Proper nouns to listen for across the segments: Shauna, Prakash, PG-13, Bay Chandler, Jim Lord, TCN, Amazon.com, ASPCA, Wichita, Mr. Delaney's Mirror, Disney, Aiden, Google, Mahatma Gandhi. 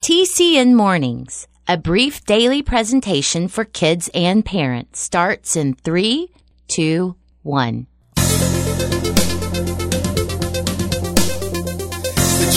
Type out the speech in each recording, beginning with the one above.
TCN Mornings, a brief daily presentation for kids and parents, starts in 3, 2, 1. The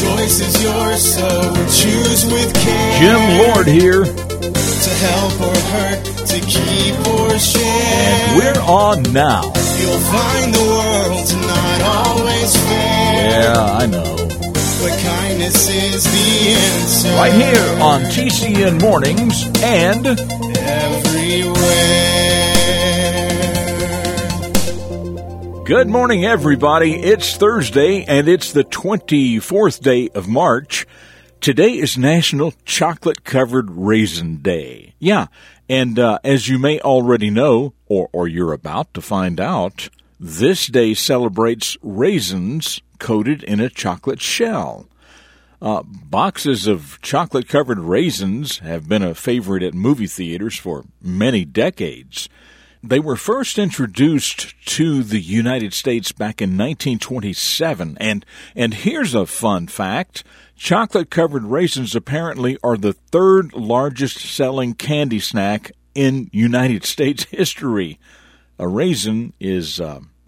choice is yours, so choose with care. Jim Lord here. To help or hurt, to keep or share. And we're on now. You'll find the world's not always fair. Yeah, I know. But kindness is the answer. Right here on TCN Mornings and everywhere. Good morning, everybody. It's Thursday, and it's the 24th day of March. Today is National Chocolate-Covered Raisin Day. Yeah, and as you may already know, or you're about to find out, this day celebrates raisins coated in a chocolate shell. Boxes of chocolate-covered raisins have been a favorite at movie theaters for many decades. They were first introduced to the United States back in 1927. And here's a fun fact. Chocolate-covered raisins apparently are the third largest-selling candy snack in United States history. A raisin is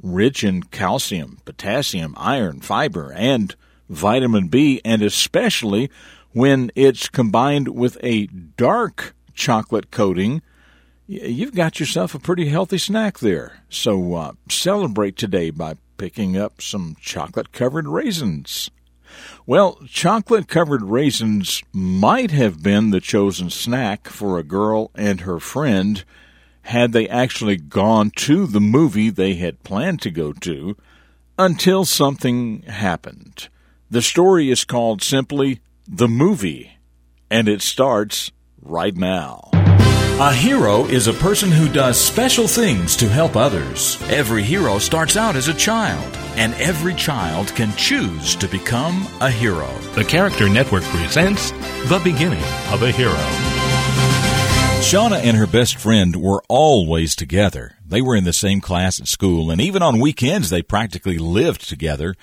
rich in calcium, potassium, iron, fiber, and vitamin B, and especially when it's combined with a dark chocolate coating, you've got yourself a pretty healthy snack there. So celebrate today by picking up some chocolate-covered raisins. Well, chocolate-covered raisins might have been the chosen snack for a girl and her friend had they actually gone to the movie they had planned to go to, until something happened. The story is called simply The Movie, and it starts right now. A hero is a person who does special things to help others. Every hero starts out as a child, and every child can choose to become a hero. The Character Network presents The Beginning of a Hero. Shauna and her best friend were always together. They were in the same class at school, and even on weekends they practically lived together.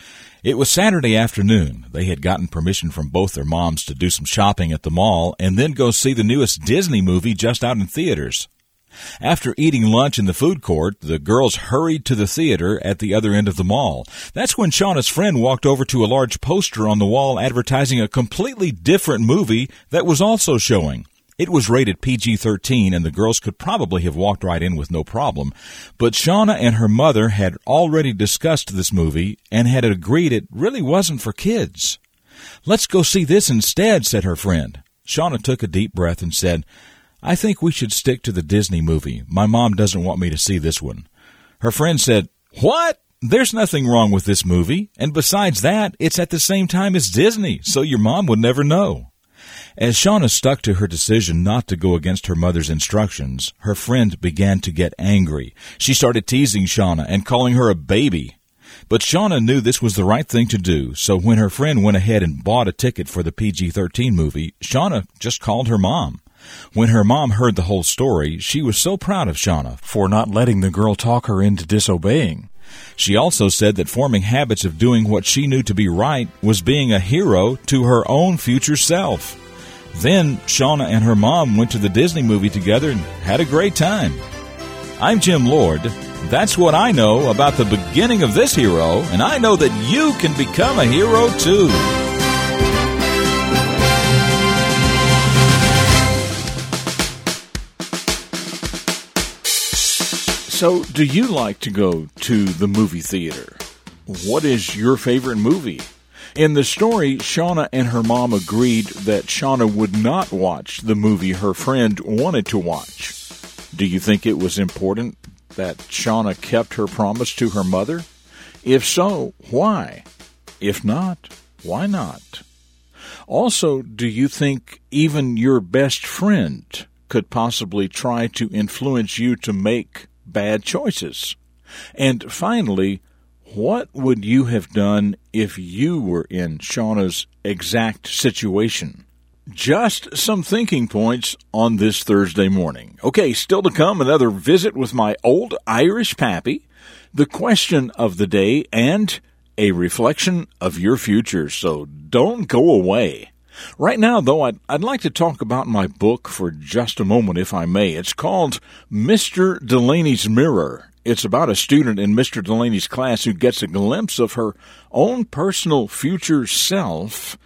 It was Saturday afternoon. They had gotten permission from both their moms to do some shopping at the mall and then go see the newest Disney movie just out in theaters. After eating lunch in the food court, the girls hurried to the theater at the other end of the mall. That's when Shauna's friend walked over to a large poster on the wall advertising a completely different movie that was also showing. It was rated PG-13, and the girls could probably have walked right in with no problem. But Shauna and her mother had already discussed this movie and had agreed it really wasn't for kids. "Let's go see this instead," said her friend. Shauna took a deep breath and said, "I think we should stick to the Disney movie. My mom doesn't want me to see this one." Her friend said, "What? There's nothing wrong with this movie. And besides that, it's at the same time as Disney, so your mom would never know." As Shauna stuck to her decision not to go against her mother's instructions, her friend began to get angry. She started teasing Shauna and calling her a baby. But Shauna knew this was the right thing to do, so when her friend went ahead and bought a ticket for the PG-13 movie, Shauna just called her mom. When her mom heard the whole story, she was so proud of Shauna for not letting the girl talk her into disobeying. She also said that forming habits of doing what she knew to be right was being a hero to her own future self. Then Shauna and her mom went to the Disney movie together and had a great time. I'm Jim Lord. That's what I know about the beginning of this hero, and I know that you can become a hero too. So, do you like to go to the movie theater? What is your favorite movie? In the story, Shauna and her mom agreed that Shauna would not watch the movie her friend wanted to watch. Do you think it was important that Shauna kept her promise to her mother? If so, why? If not, why not? Also, do you think even your best friend could possibly try to influence you to make bad choices? And finally, what would you have done if you were in Shauna's exact situation? Just some thinking points on this Thursday morning. Okay, still to come, another visit with my old Irish pappy, the question of the day, and a reflection of your future. So don't go away. Right now, though, I'd like to talk about my book for just a moment, if I may. It's called Mr. Delaney's Mirror. It's about a student in Mr. Delaney's class who gets a glimpse of her own personal future self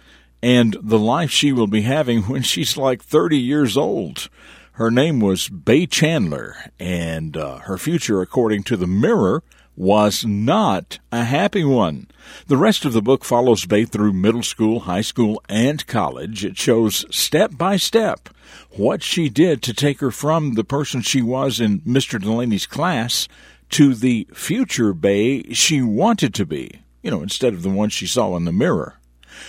and the life she will be having when she's like 30 years old. Her name was Bay Chandler, and her future, according to the Mirror, was not a happy one. The rest of the book follows Bay through middle school, high school, and college. It shows step by step what she did to take her from the person she was in Mr. Delaney's class to the future Bay she wanted to be, instead of the one she saw in the mirror.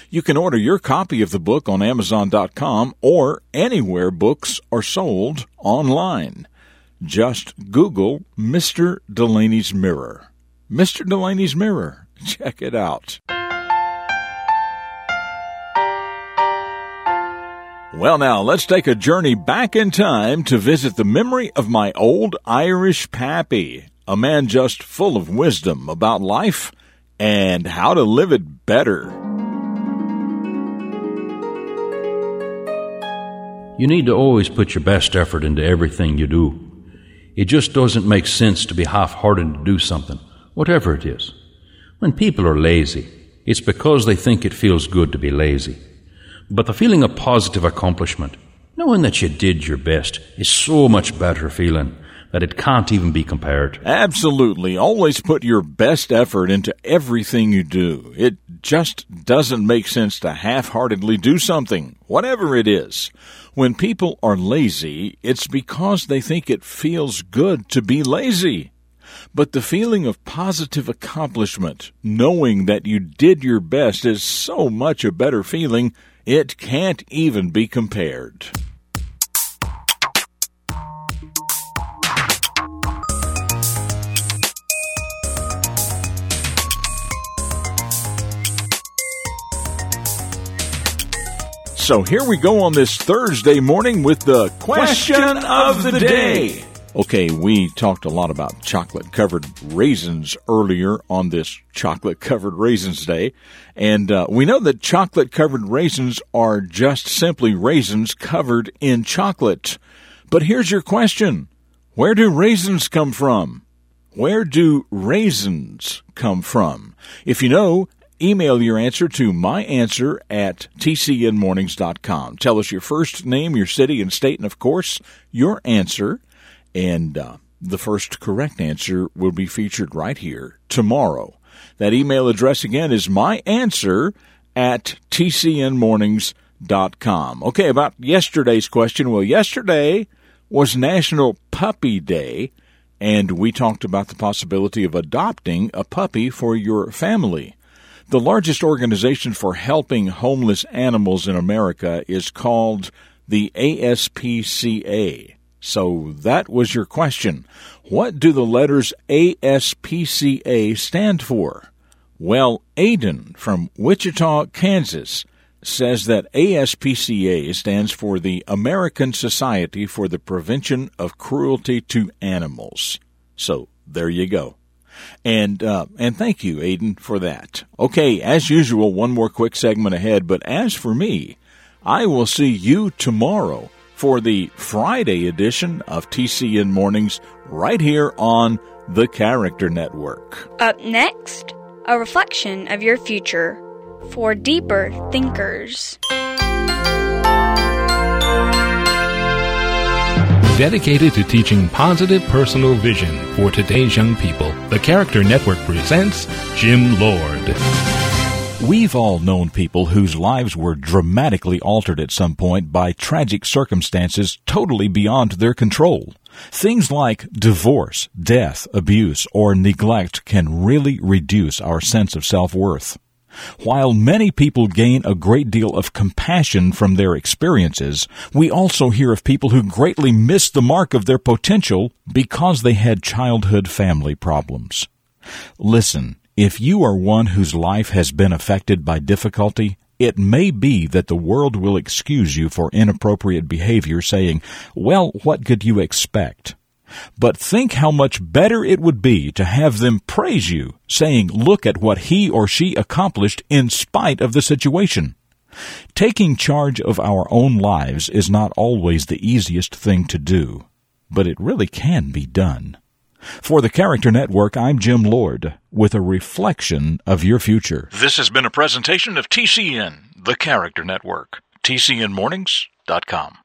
You can order your copy of the book on Amazon.com or anywhere books are sold online. Just Google Mr. Delaney's Mirror. Mr. Delaney's Mirror. Check it out. Well, now, let's take a journey back in time to visit the memory of my old Irish pappy, a man just full of wisdom about life and how to live it better. You need to always put your best effort into everything you do. It just doesn't make sense to be half-hearted to do something, whatever it is. When people are lazy, it's because they think it feels good to be lazy. But the feeling of positive accomplishment, knowing that you did your best, is so much better feeling that it can't even be compared. Absolutely. Always put your best effort into everything you do. It just doesn't make sense to half-heartedly do something, whatever it is. When people are lazy, it's because they think it feels good to be lazy. But the feeling of positive accomplishment, knowing that you did your best, is so much a better feeling, it can't even be compared. So here we go on this Thursday morning with the question of the day. Okay, we talked a lot about chocolate-covered raisins earlier on this Chocolate-Covered Raisins Day. And we know that chocolate-covered raisins are just simply raisins covered in chocolate. But here's your question. Where do raisins come from? Where do raisins come from? If you know, email your answer to myanswer@tcnmornings.com. Tell us your first name, your city and state, and, of course, your answer. And the first correct answer will be featured right here tomorrow. That email address, again, is myanswer@tcnmornings.com. Okay, about yesterday's question. Well, yesterday was National Puppy Day, and we talked about the possibility of adopting a puppy for your family. The largest organization for helping homeless animals in America is called the ASPCA. So that was your question. What do the letters ASPCA stand for? Well, Aiden from Wichita, Kansas, says that ASPCA stands for the American Society for the Prevention of Cruelty to Animals. So there you go. And thank you, Aiden, for that. Okay, as usual, one more quick segment ahead. But as for me, I will see you tomorrow for the Friday edition of TCN Mornings right here on the Character Network. Up next, a reflection of your future for deeper thinkers. Dedicated to teaching positive personal vision for today's young people, the Character Network presents Jim Lord. We've all known people whose lives were dramatically altered at some point by tragic circumstances totally beyond their control. Things like divorce, death, abuse, or neglect can really reduce our sense of self-worth. While many people gain a great deal of compassion from their experiences, we also hear of people who greatly miss the mark of their potential because they had childhood family problems. Listen, if you are one whose life has been affected by difficulty, it may be that the world will excuse you for inappropriate behavior, saying, "Well, what could you expect?" But think how much better it would be to have them praise you, saying, "Look at what he or she accomplished in spite of the situation." Taking charge of our own lives is not always the easiest thing to do, but it really can be done. For the Character Network, I'm Jim Lord, with a reflection of your future. This has been a presentation of TCN, the Character Network. TCNMornings.com.